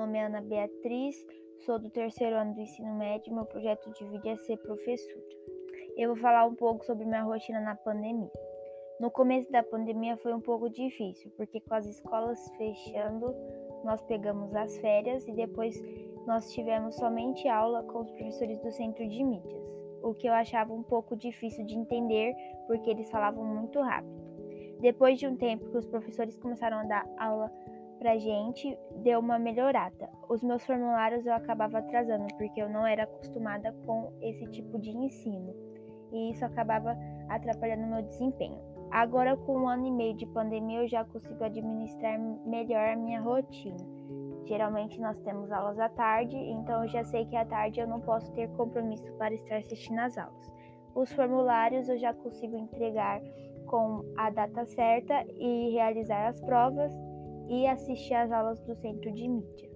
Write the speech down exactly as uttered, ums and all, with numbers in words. nome é Ana Beatriz, sou do terceiro ano do ensino médio e meu projeto de vida é ser professora. Eu vou falar um pouco sobre minha rotina na pandemia. No começo da pandemia foi um pouco difícil, porque com as escolas fechando, nós pegamos as férias e depois nós tivemos somente aula com os professores do Centro de Mídias, o que eu achava um pouco difícil de entender, porque eles falavam muito rápido. Depois de um tempo que os professores começaram a dar aula pra gente, deu uma melhorada. Os meus formulários eu acabava atrasando, porque eu não era acostumada com esse tipo de ensino, e isso acabava atrapalhando meu desempenho. Agora, com um ano e meio de pandemia, eu já consigo administrar melhor a minha rotina. Geralmente nós temos aulas à tarde, então eu já sei que à tarde eu não posso ter compromisso para estar assistindo às aulas. Os formulários eu já consigo entregar com a data certa e realizar as provas e assistir às aulas do Centro de Mídia.